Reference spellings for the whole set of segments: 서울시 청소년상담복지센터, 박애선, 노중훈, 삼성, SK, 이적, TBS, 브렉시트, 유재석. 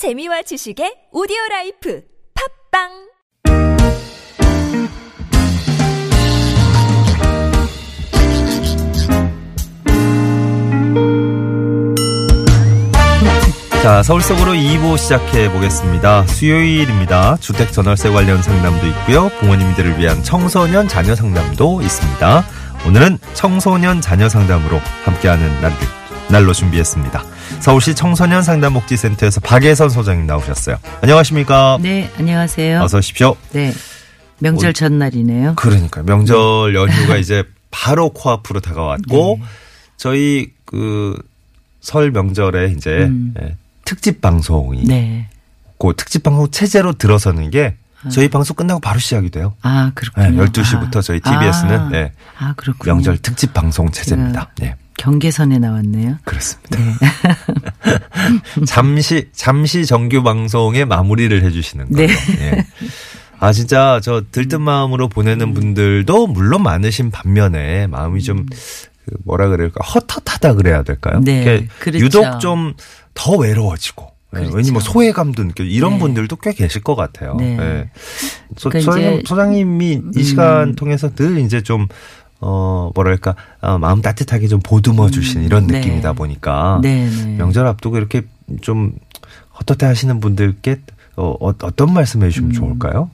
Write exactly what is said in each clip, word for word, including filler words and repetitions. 재미와 지식의 오디오라이프 팝빵 자, 서울 속으로 이 부 시작해 보겠습니다. 수요일입니다. 주택 전월세 관련 상담도 있고요. 부모님들을 위한 청소년 자녀 상담도 있습니다. 오늘은 청소년 자녀 상담으로 함께하는 날, 날로 준비했습니다. 서울시 청소년 상담복지센터에서 박애선 소장님 나오셨어요. 안녕하십니까? 네, 안녕하세요. 어서 오십시오. 네, 명절 전날이네요. 그러니까요. 명절 연휴가 이제 바로 코앞으로 다가왔고 네. 저희 그 설 명절에 이제 음. 예. 특집 방송이 네. 그 특집 방송 체제로 들어서는 게 저희 아. 방송 끝나고 바로 시작이 돼요. 아, 그렇군요. 예, 열두 시부터 아. 저희 티비에스는 아. 예. 아, 그렇군요. 명절 특집 방송 체제입니다. 예. 경계선에 나왔네요. 그렇습니다. 네. 잠시 잠시 정규 방송의 마무리를 해 주시는 거예요. 네. 예. 아, 진짜 저 들뜬 마음으로 보내는 분들도 물론 많으신 반면에 마음이 좀 음. 뭐라 그럴까 헛헛하다 그래야 될까요? 네, 그렇죠. 유독 좀 더 외로워지고 그렇죠. 네, 왠지 뭐 소외감도 느껴 이런 네. 분들도 꽤 계실 것 같아요. 네. 네. 소, 그러니까 소장님, 소장님이 음. 이 시간 통해서 늘 이제 좀 어, 뭐랄까 어, 마음 따뜻하게 좀 보듬어 주신 음. 이런 느낌이다 네. 보니까 네, 네. 명절 앞두고 이렇게 좀 헛헛해 하시는 분들께 어, 어떤 말씀해 주시면 음. 좋을까요?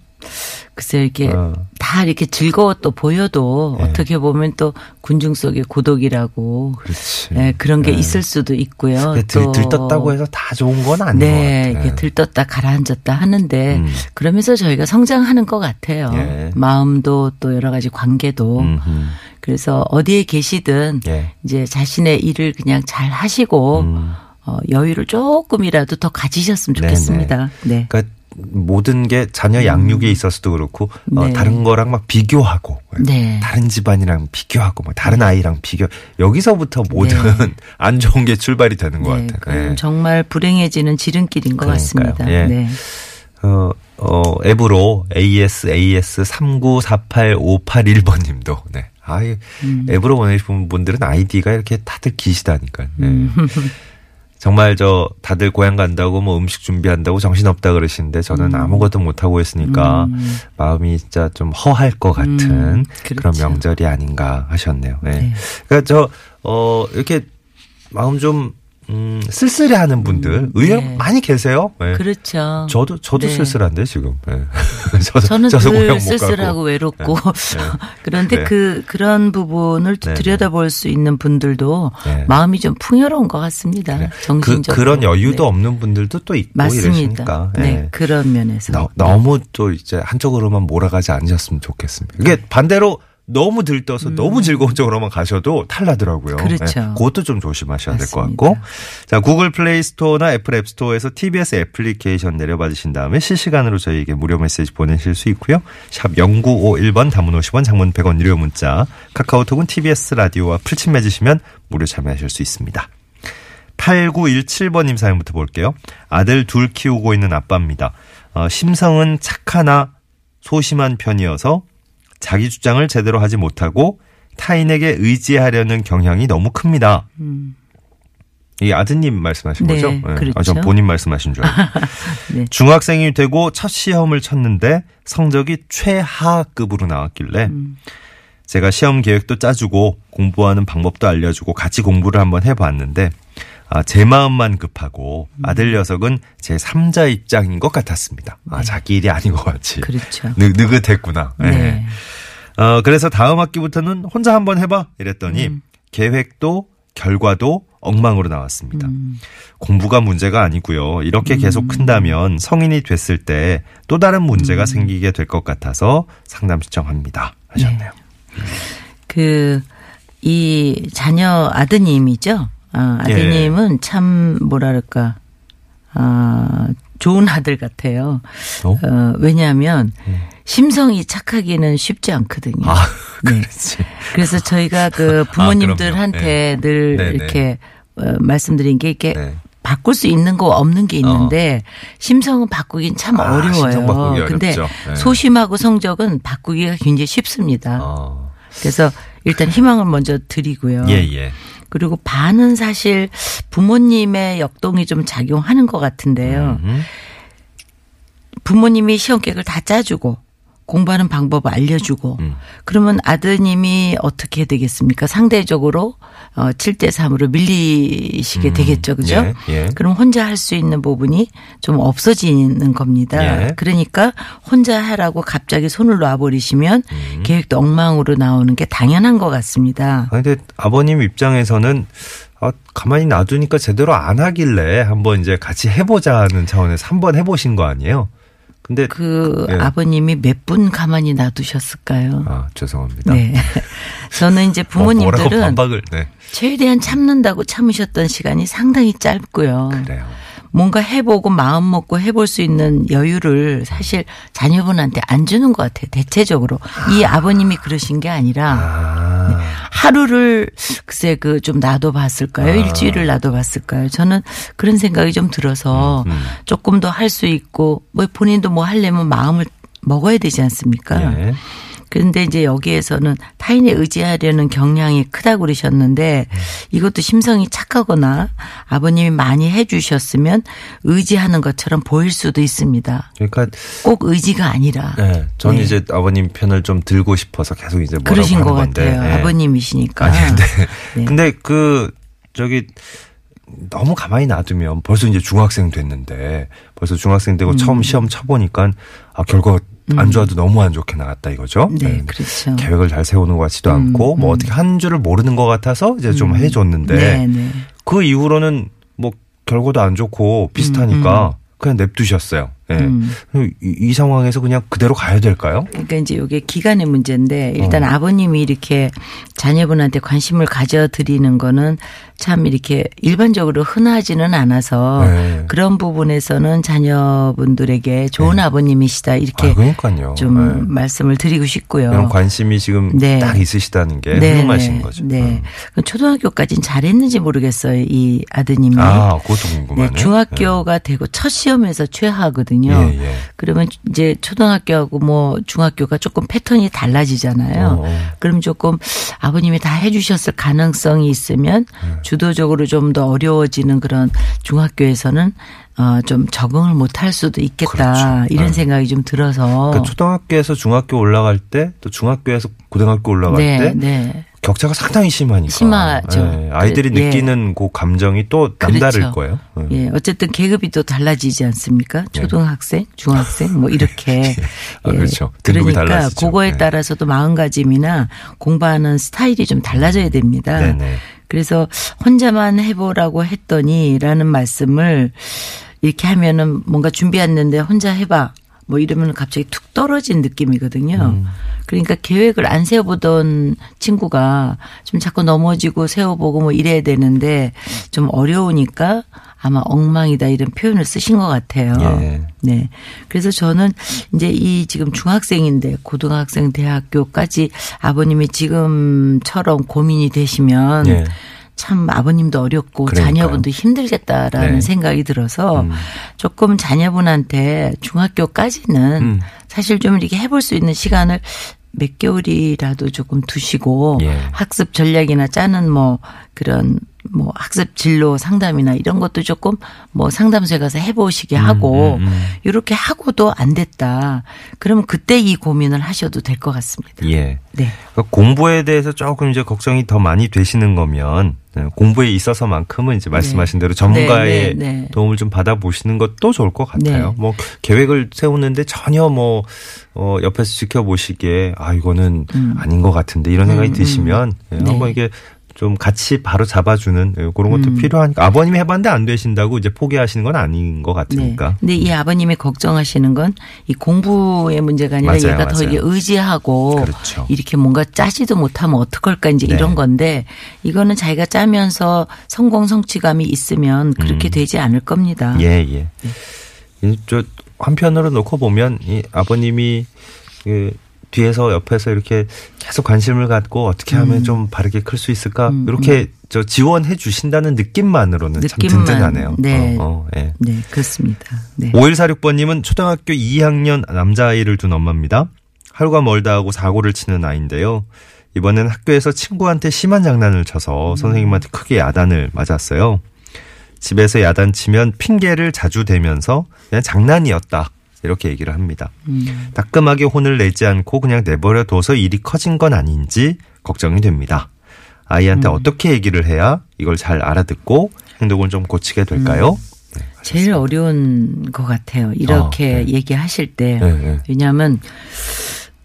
글쎄요, 이렇게 어. 다 이렇게 즐거워 또 보여도 네. 어떻게 보면 또 군중 속의 고독이라고 그렇지. 네, 그런 게 네. 있을 수도 있고요. 또 들떴다고 해서 다 좋은 건 아닌 네, 것 같아요. 이렇게 들떴다 가라앉았다 하는데 음. 그러면서 저희가 성장하는 것 같아요. 예. 마음도 또 여러 가지 관계도. 음흠. 그래서 어디에 계시든 예. 이제 자신의 일을 그냥 잘 하시고 음. 어, 여유를 조금이라도 더 가지셨으면 좋겠습니다. 네네. 네. 그러니까 모든 게 자녀 양육에 있어서도 그렇고 네. 어, 다른 거랑 막 비교하고 네. 다른 집안이랑 비교하고 막 다른 아이랑 비교 여기서부터 모든 네. 안 좋은 게 출발이 되는 것 네. 같아요. 네. 정말 불행해지는 지름길인 것 그러니까요. 같습니다. 예. 네. 어, 어, 앱으로 에이에스 에이에스 삼구사팔오팔일 번님도 네. 아, 음. 앱으로 보내신 분들은 아이디가 이렇게 다들 기시다니까요. 네. 음. 정말 저 다들 고향 간다고 뭐 음식 준비한다고 정신없다 그러시는데 저는 음. 아무것도 못하고 있으니까 음. 마음이 진짜 좀 허할 것 같은 음. 그렇죠. 그런 명절이 아닌가 하셨네요. 네. 네. 그러니까 저 어 이렇게 마음 좀 음, 쓸쓸해하는 분들 음, 의외로 네. 많이 계세요. 네. 그렇죠. 저도 저도 네. 쓸쓸한데 지금. 네. 저도, 저는 저도 늘 쓸쓸하고 외롭고 네. 네. 그런데 네. 그 그런 부분을 네. 들여다볼 수 있는 분들도 네. 마음이 좀 풍요로운 것 같습니다. 네. 정신적으로 그, 그런 여유도 네. 없는 분들도 또 있고 맞습니다. 이러시니까. 네. 네. 그런 면에서 너, 너무 또 이제 한쪽으로만 몰아가지 않으셨으면 좋겠습니다. 이게 반대로. 너무 들떠서 음. 너무 즐거운 쪽으로만 가셔도 탈나더라고요. 그렇죠. 네, 그것도 좀 조심하셔야 될 것 같고. 자, 구글 플레이 스토어나 애플 앱 스토어에서 티비에스 애플리케이션 내려받으신 다음에 실시간으로 저희에게 무료 메시지 보내실 수 있고요. 샵 공구오일 번 단문 오십 원 장문 백 원 유료 문자 카카오톡은 티비에스 라디오와 풀친 맺으시면 무료 참여하실 수 있습니다. 팔구일칠 번님 사연부터 볼게요. 아들 둘 키우고 있는 아빠입니다. 어, 심성은 착하나 소심한 편이어서 자기 주장을 제대로 하지 못하고 타인에게 의지하려는 경향이 너무 큽니다. 음. 이 아드님 말씀하신 네, 거죠? 네. 그렇죠. 아, 전 본인 말씀하신 줄 알고. 네. 중학생이 되고 첫 시험을 쳤는데 성적이 최하급으로 나왔길래 음. 제가 시험 계획도 짜주고 공부하는 방법도 알려주고 같이 공부를 한번 해봤는데 아, 제 마음만 급하고 아들 녀석은 제 삼자 입장인 것 같았습니다. 아, 네. 자기 일이 아닌 것 같이. 그렇죠. 느, 느긋했구나. 네. 네. 어, 그래서 다음 학기부터는 혼자 한번 해봐 이랬더니 음. 계획도 결과도 엉망으로 나왔습니다. 음. 공부가 문제가 아니고요. 이렇게 음. 계속 큰다면 성인이 됐을 때 또 다른 문제가 음. 생기게 될 것 같아서 상담 신청합니다. 하셨네요. 네. 그, 이 자녀 아드님이죠? 아, 아드님은 예. 참 뭐랄까 아, 좋은 아들 같아요. 어? 어, 왜냐하면 예. 심성이 착하기는 쉽지 않거든요. 아, 그렇지. 네. 그래서 저희가 그 부모님들한테 아, 네. 늘 네, 이렇게 네. 어, 말씀드린 게 이렇게 네. 바꿀 수 있는 거 없는 게 있는데 어. 심성은 바꾸긴 참 아, 어려워요. 근데 네. 소심하고 성적은 바꾸기가 굉장히 쉽습니다. 어. 그래서 일단 희망을 먼저 드리고요. 예, 예. 그리고 반은 사실 부모님의 역동이 좀 작용하는 것 같은데요. 음. 부모님이 시험 계획을 다 짜주고 공부하는 방법을 알려주고 음. 그러면 아드님이 어떻게 되겠습니까? 상대적으로 칠 대 삼으로 밀리시게 음. 되겠죠. 그죠? 예, 예. 그럼 혼자 할 수 있는 부분이 좀 없어지는 겁니다. 예. 그러니까 혼자 하라고 갑자기 손을 놔버리시면 음. 계획도 엉망으로 나오는 게 당연한 것 같습니다. 그런데 아버님 입장에서는 아, 가만히 놔두니까 제대로 안 하길래 한번 이제 같이 해보자는 차원에서 한번 해보신 거 아니에요? 근데 그 예. 아버님이 몇 분 가만히 놔두셨을까요? 아, 죄송합니다. 네. 저는 이제 부모님들은 어, 반박을, 네. 최대한 참는다고 참으셨던 시간이 상당히 짧고요. 그래요. 뭔가 해보고 마음 먹고 해볼 수 있는 여유를 사실 자녀분한테 안 주는 것 같아요. 대체적으로. 아. 이 아버님이 그러신 게 아니라 아. 네. 하루를 글쎄 그 좀 놔둬봤을까요? 아. 일주일을 놔둬봤을까요? 저는 그런 생각이 좀 들어서 음, 음. 조금 더 할 수 있고 뭐 본인도 뭐 하려면 마음을 먹어야 되지 않습니까? 예. 그런데 이제 여기에서는 타인에 의지하려는 경향이 크다고 그러셨는데 이것도 심성이 착하거나 아버님이 많이 해 주셨으면 의지하는 것처럼 보일 수도 있습니다. 그러니까 꼭 의지가 아니라. 네, 저는 네. 이제 아버님 편을 좀 들고 싶어서 계속 이제 뭐라고 그러신 하는 것 건데. 같아요. 네. 아버님이시니까. 아니, 근데, 네. 근데 그 저기 너무 가만히 놔두면 벌써 이제 중학생 됐는데 벌써 중학생 되고 음. 처음 시험 쳐보니까 아 결과 안 좋아도 음. 너무 안 좋게 나왔다 이거죠. 네, 그렇죠. 계획을 잘 세우는 것 같지도 음, 않고 뭐 음. 어떻게 하는 줄을 모르는 것 같아서 이제 음. 좀 해줬는데 네, 네. 그 이후로는 뭐 결과도 안 좋고 비슷하니까 음, 음. 그냥 냅두셨어요. 네. 음. 이, 이 상황에서 그냥 그대로 가야 될까요? 그러니까 이제 이게 기간의 문제인데 일단 어. 아버님이 이렇게 자녀분한테 관심을 가져드리는 거는 참 이렇게 일반적으로 흔하지는 않아서 네. 그런 부분에서는 자녀분들에게 좋은 네. 아버님이시다 이렇게 아, 좀 네. 말씀을 드리고 싶고요. 그런 관심이 지금 네. 딱 있으시다는 게 네. 훌륭하신 거죠. 네. 음. 초등학교까지는 잘했는지 모르겠어요. 이 아드님이. 아, 그것도 궁금하네요. 네. 중학교가 네. 되고 첫 시험에서 최하거든요. 예, 예. 그러면 이제 초등학교하고 뭐 중학교가 조금 패턴이 달라지잖아요. 오. 그럼 조금 아버님이 다 해 주셨을 가능성이 있으면 예. 주도적으로 좀 더 어려워지는 그런 중학교에서는 어, 좀 적응을 못할 수도 있겠다. 그렇죠. 이런 네. 생각이 좀 들어서. 그러니까 초등학교에서 중학교 올라갈 때 또 중학교에서 고등학교 올라갈 네, 때 네. 격차가 상당히 심하니까. 심하죠. 네. 아이들이 네. 느끼는 그 감정이 또 남다를 그렇죠. 거예요. 예, 네. 어쨌든 계급이 또 달라지지 않습니까? 초등학생, 네. 중학생 뭐 이렇게. 네. 아, 그렇죠. 등급이 그러니까 달라지죠. 그거에 네. 따라서도 마음가짐이나 공부하는 스타일이 좀 달라져야 됩니다. 네, 네. 그래서 혼자만 해보라고 했더니라는 말씀을 이렇게 하면은 뭔가 준비했는데 혼자 해봐. 뭐 이러면 갑자기 툭 떨어진 느낌이거든요. 음. 그러니까 계획을 안 세워보던 친구가 좀 자꾸 넘어지고 세워보고 뭐 이래야 되는데 좀 어려우니까 아마 엉망이다 이런 표현을 쓰신 것 같아요. 예. 네. 그래서 저는 이제 이 지금 중학생인데 고등학생 대학교까지 아버님이 지금처럼 고민이 되시면 예. 참 아버님도 어렵고 그러니까요. 자녀분도 힘들겠다라는 네. 생각이 들어서 음. 조금 자녀분한테 중학교까지는 음. 사실 좀 이렇게 해볼 수 있는 시간을 몇 개월이라도 조금 두시고 예. 학습 전략이나 짜는 뭐 그런 뭐 학습 진로 상담이나 이런 것도 조금 뭐 상담소에 가서 해보시게 하고 음, 음, 음. 이렇게 하고도 안 됐다. 그러면 그때 이 고민을 하셔도 될 것 같습니다. 예. 네. 그러니까 공부에 대해서 조금 이제 걱정이 더 많이 되시는 거면 공부에 있어서만큼은 이제 말씀하신 네. 대로 전문가의 네, 네, 네. 도움을 좀 받아보시는 것도 좋을 것 같아요. 네. 뭐 계획을 세우는데 전혀 뭐 어 옆에서 지켜보시기에 아 이거는 음. 아닌 것 같은데 이런 생각이 음, 드시면 음. 네. 한번 이게 좀 같이 바로 잡아주는 그런 것도 음. 필요하니까 아버님이 해봤는데 안 되신다고 이제 포기하시는 건 아닌 것 같으니까. 네. 근데 이 아버님이 걱정하시는 건 이 공부의 문제가 아니라 맞아요, 얘가 맞아요. 더 이게 의지하고 그렇죠. 이렇게 뭔가 짜지도 못하면 어떡할까 이제 네. 이런 건데 이거는 자기가 짜면서 성공 성취감이 있으면 그렇게 음. 되지 않을 겁니다. 예, 예. 네. 저 한편으로 놓고 보면 이 아버님이 그 뒤에서 옆에서 이렇게 계속 관심을 갖고 어떻게 하면 음. 좀 바르게 클 수 있을까 음. 이렇게 저 지원해 주신다는 느낌만으로는 느낌만. 참 든든하네요. 네, 어, 어, 네. 네 그렇습니다. 네. 오일사육 번님은 초등학교 이 학년 남자아이를 둔 엄마입니다. 하루가 멀다 하고 사고를 치는 아이인데요. 이번엔 학교에서 친구한테 심한 장난을 쳐서 음. 선생님한테 크게 야단을 맞았어요. 집에서 야단치면 핑계를 자주 대면서 그냥 장난이었다 이렇게 얘기를 합니다. 음. 따끔하게 혼을 내지 않고 그냥 내버려둬서 일이 커진 건 아닌지 걱정이 됩니다. 아이한테 음. 어떻게 얘기를 해야 이걸 잘 알아듣고 행동을 좀 고치게 될까요? 음. 네, 제일 어려운 것 같아요. 이렇게 아, 네. 얘기하실 때. 네, 네. 왜냐하면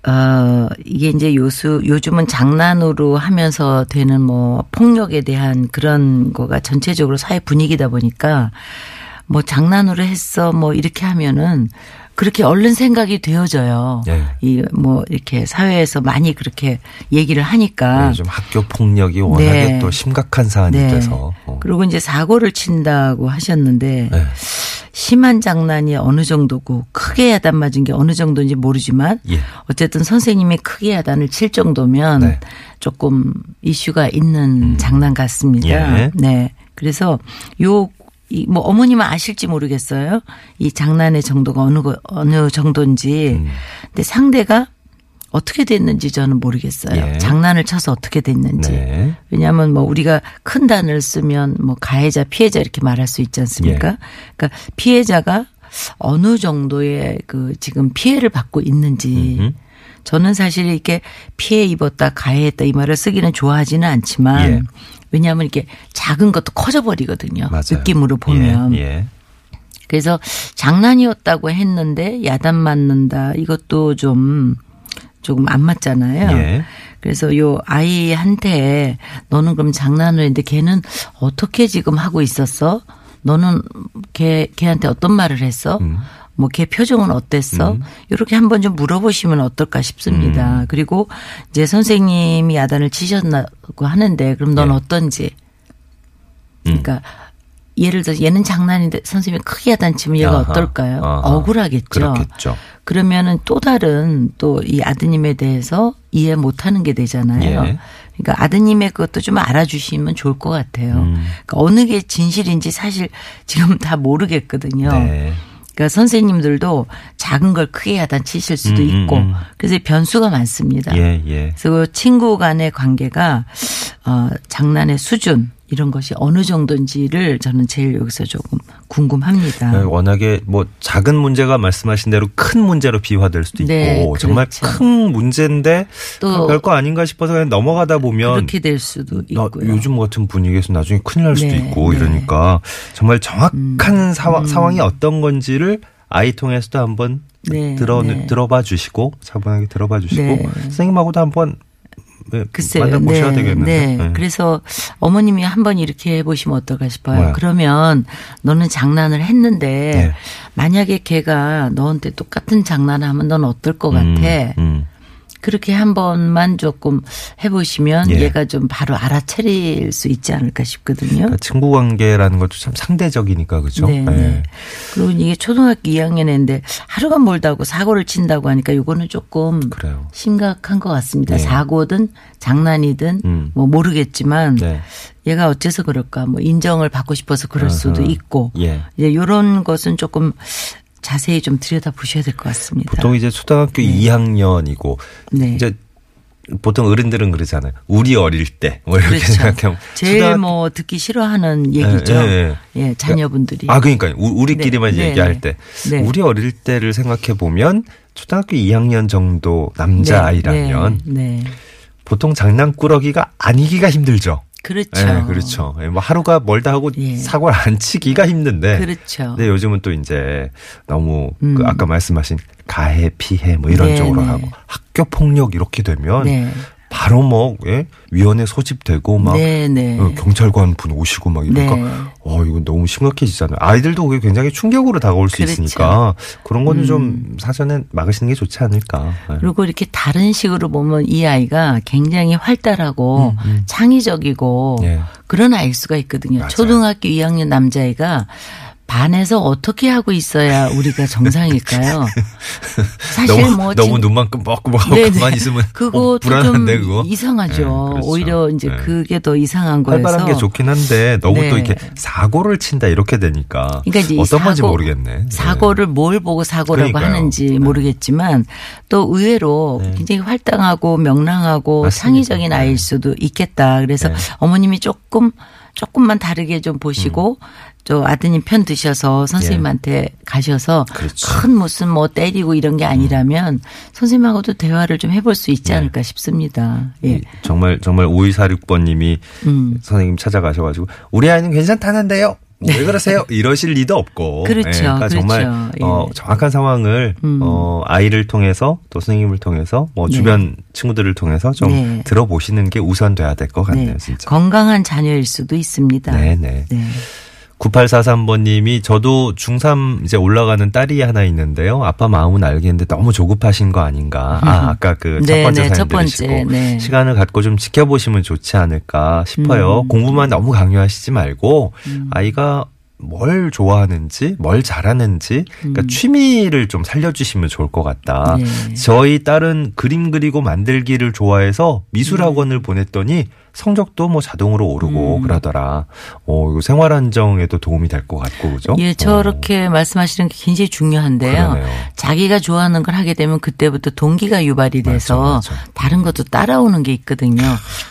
어, 이게 이제 요수, 요즘은 장난으로 하면서 되는 뭐 폭력에 대한 그런 거가 전체적으로 사회 분위기다 보니까 뭐 장난으로 했어 뭐 이렇게 하면은 그렇게 얼른 생각이 되어져요. 네. 이 뭐 이렇게 사회에서 많이 그렇게 얘기를 하니까. 요즘 학교 폭력이 워낙에 네. 또 심각한 사안이 네. 돼서. 어. 그리고 이제 사고를 친다고 하셨는데 네. 심한 장난이 어느 정도고 크게 야단 맞은 게 어느 정도인지 모르지만 예. 어쨌든 선생님이 크게 야단을 칠 정도면 네. 조금 이슈가 있는 음. 장난 같습니다. 예. 네. 그래서 요 이 뭐 어머님은 아실지 모르겠어요. 이 장난의 정도가 어느 거, 어느 정도인지. 음. 근데 상대가 어떻게 됐는지 저는 모르겠어요. 예. 장난을 쳐서 어떻게 됐는지. 네. 왜냐하면 뭐 우리가 큰 단어를 쓰면 뭐 가해자, 피해자 이렇게 말할 수 있지 않습니까? 예. 그러니까 피해자가 어느 정도의 그 지금 피해를 받고 있는지. 음흠. 저는 사실 이렇게 피해 입었다, 가해했다 이 말을 쓰기는 좋아하지는 않지만 예. 왜냐하면 이렇게 작은 것도 커져버리거든요. 맞아요. 느낌으로 보면. 예. 예. 그래서 장난이었다고 했는데 야단 맞는다. 이것도 좀 조금 안 맞잖아요. 예. 그래서 요 아이한테 너는 그럼 장난을 했는데 걔는 어떻게 지금 하고 있었어? 너는 걔, 걔한테 어떤 말을 했어? 음. 뭐 걔 표정은 어땠어? 음. 이렇게 한번 좀 물어보시면 어떨까 싶습니다. 음. 그리고 이제 선생님이 야단을 치셨다고 하는데 그럼 넌 예. 어떤지. 음. 그러니까 예를 들어서 얘는 장난인데 선생님이 크게 야단치면 얘가 아하, 어떨까요? 아하. 억울하겠죠. 그렇겠죠. 그러면은 또 다른 또 이 아드님에 대해서 이해 못하는 게 되잖아요. 예. 그러니까 아드님의 그것도 좀 알아주시면 좋을 것 같아요. 음. 그러니까 어느 게 진실인지 사실 지금 다 모르겠거든요. 네. 그러니까 선생님들도 작은 걸 크게 야단치실 수도 있고 음, 음, 음. 그래서 변수가 많습니다. 예, 예. 그래서 그 친구 간의 관계가 어, 장난의 수준 이런 것이 어느 정도인지를 저는 제일 여기서 조금 궁금합니다. 네, 워낙에 뭐 작은 문제가 말씀하신 대로 큰 문제로 비화될 수도 있고 네, 그렇죠. 정말 큰 문제인데 또 별거 아닌가 싶어서 그냥 넘어가다 보면 그렇게 될 수도 있고요. 요즘 같은 분위기에서 나중에 큰일 날 수도 네, 있고 이러니까 네. 정말 정확한 음, 사와, 음. 상황이 어떤 건지를 아이 통해서도 한번 네, 들어, 네. 들어봐 주시고 차분하게 들어봐 주시고 네. 선생님하고도 한번 네, 글쎄요. 만나보셔야 네, 되겠는데. 네. 네. 그래서 어머님이 한번 이렇게 해보시면 어떨까 싶어요. 네. 그러면 너는 장난을 했는데 네. 만약에 걔가 너한테 똑같은 장난을 하면 넌 어떨 것 음, 같아. 음. 그렇게 한 번만 조금 해보시면 예. 얘가 좀 바로 알아차릴 수 있지 않을까 싶거든요. 그러니까 친구 관계라는 것도 참 상대적이니까 그렇죠. 네. 네. 그리고 이게 초등학교 이 학년인데 하루가 멀다고 사고를 친다고 하니까 이거는 조금 그래요. 심각한 것 같습니다. 네. 사고든 장난이든 음. 뭐 모르겠지만 네. 얘가 어째서 그럴까 뭐 인정을 받고 싶어서 그럴 아하. 수도 있고 예. 이제 이런 것은 조금 자세히 좀 들여다보셔야 될 것 같습니다. 보통 이제 초등학교 네. 이 학년이고 네. 이제 보통 어른들은 그러잖아요. 우리 어릴 때 뭐 이렇게 그렇죠. 생각하면 제일 초등학... 뭐 듣기 싫어하는 얘기죠. 예, 예, 예. 예 자녀분들이. 아 그러니까요. 우리끼리만 네. 얘기할 네. 때 네. 우리 어릴 때를 생각해 보면 초등학교 이 학년 정도 남자아이라면 네. 네. 네. 보통 장난꾸러기가 아니기가 힘들죠. 그렇죠. 네, 그렇죠. 뭐 하루가 멀다 하고 예. 사고를 안 치기가 힘든데. 그렇죠. 근데 요즘은 또 이제 너무 음. 그 아까 말씀하신 가해, 피해 뭐 이런 네, 쪽으로 네. 하고 학교 폭력 이렇게 되면 네. 바로 뭐 예? 위원회 소집되고 막 네, 네. 경찰관 분 오시고 막 이러니까 네. 어 이건 너무 심각해지잖아요. 아이들도 그게 굉장히 충격으로 다가올 수 그렇죠. 있으니까 그런 거는 음. 좀 사전에 막으시는 게 좋지 않을까. 네. 그리고 이렇게 다른 식으로 보면 이 아이가 굉장히 활달하고 음, 음. 창의적이고 네. 그런 아이일 수가 있거든요. 맞아요. 초등학교 이 학년 남자애가 반에서 어떻게 하고 있어야 우리가 정상일까요? 사실 너무, 뭐 너무 눈만 끔뻑끔뻑하고 가만히 있으면 그거 어, 불안한데 그거 이상하죠. 네, 그렇죠. 오히려 이제 네. 그게 더 이상한 거여서 활발한 게 좋긴 한데 너무 네. 또 이렇게 사고를 친다 이렇게 되니까 그러니까 어떤 사고, 건지 모르겠네. 사고를 네. 뭘 보고 사고라고 그러니까요. 하는지 네. 모르겠지만 또 의외로 네. 굉장히 활당하고 명랑하고 맞습니다. 상의적인 아이일 수도 있겠다. 그래서 네. 어머님이 조금 조금만 다르게 좀 보시고. 음. 저 아드님 편 드셔서 선생님한테 예. 가셔서 그렇죠. 큰 무슨 뭐 때리고 이런 게 아니라면 음. 선생님하고도 대화를 좀 해볼 수 있지 않을까 예. 싶습니다. 예. 정말 정말 오이사육 번님이 음. 선생님 찾아가셔가지고 우리 아이는 괜찮다는데요. 네. 왜 그러세요? 이러실 리도 없고. 그렇죠. 예. 그러니까 그렇죠. 정말 예. 어, 정확한 상황을 음. 어, 아이를 통해서 또 선생님을 통해서 뭐 네. 주변 친구들을 통해서 좀 네. 들어보시는 게 우선 돼야 될 것 같네요. 네. 진짜. 건강한 자녀일 수도 있습니다. 네네. 네. 구팔사삼 번님이 저도 중삼 이제 올라가는 딸이 하나 있는데요. 아빠 마음은 알겠는데 너무 조급하신 거 아닌가. 아, 아까 그 첫 번째 사연 들으시고 네. 시간을 갖고 좀 지켜보시면 좋지 않을까 싶어요. 음. 공부만 너무 강요하시지 말고 음. 아이가 뭘 좋아하는지 뭘 잘하는지 그러니까 음. 취미를 좀 살려주시면 좋을 것 같다. 네. 저희 딸은 그림 그리고 만들기를 좋아해서 미술학원을 네. 보냈더니 성적도 뭐 자동으로 오르고 음. 그러더라. 어, 이거 생활 안정에도 도움이 될 것 같고 그죠? 예, 저렇게 어. 말씀하시는 게 굉장히 중요한데요. 그러네요. 자기가 좋아하는 걸 하게 되면 그때부터 동기가 유발이 돼서 맞아, 맞아. 다른 것도 따라오는 게 있거든요.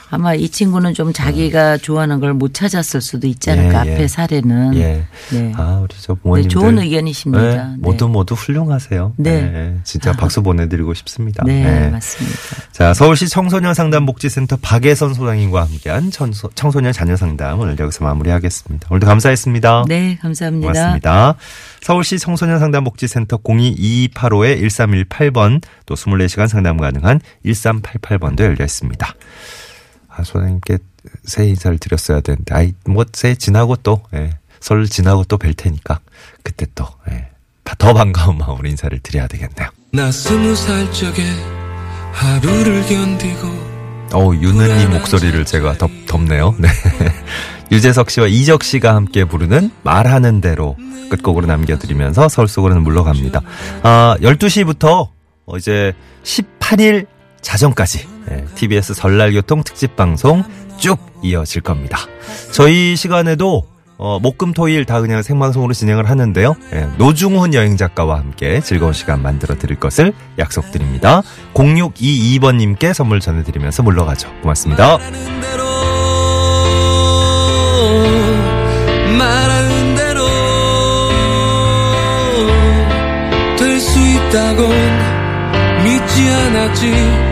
아마 이 친구는 좀 자기가 음. 좋아하는 걸 못 찾았을 수도 있지 않을까 예, 예. 앞에 사례는. 예. 네. 아, 우리 저 부모님들 네, 좋은 의견이십니다. 네. 네. 모두 모두 훌륭하세요. 네. 네. 진짜 박수 보내드리고 싶습니다. 네, 네. 맞습니다. 자, 서울시 청소년상담복지센터 박애선 소장님. 과 함께한 청소년 자녀 상담 오늘 여기서 마무리하겠습니다. 오늘도 감사했습니다. 네, 감사합니다. 고맙습니다. 서울시 청소년 상담복지센터 공이이팔오 일삼일팔 번 또 스물네 시간 상담 가능한 일삼팔팔 번도 열려 있습니다. 아, 소장님께 새해 인사를 드렸어야 되는데, 아이 뭐 새해 지나고 또 예, 설 지나고 또 뵐 테니까 그때 또 예, 더 반가운 마음으로 인사를 드려야 되겠네요. 나 스무 살 적에 하루를 견디고. 오, 유느님 목소리를 제가 덥, 덥네요. 네. 유재석 씨와 이적 씨가 함께 부르는 말하는 대로 끝곡으로 남겨드리면서 서울 속으로는 물러갑니다. 아, 열두 시부터 이제 십팔 일 자정까지 네, 티비에스 설날교통 특집 방송 쭉 이어질 겁니다. 저희 시간에도 어, 목금토일 다 그냥 생방송으로 진행을 하는데요. 예, 노중훈 여행작가와 함께 즐거운 시간 만들어 드릴 것을 약속드립니다. 공육이이 번님께 선물 전해드리면서 물러가죠. 고맙습니다. 말하는 대로, 말하는 대로 될 수 있다고 믿지 않았지.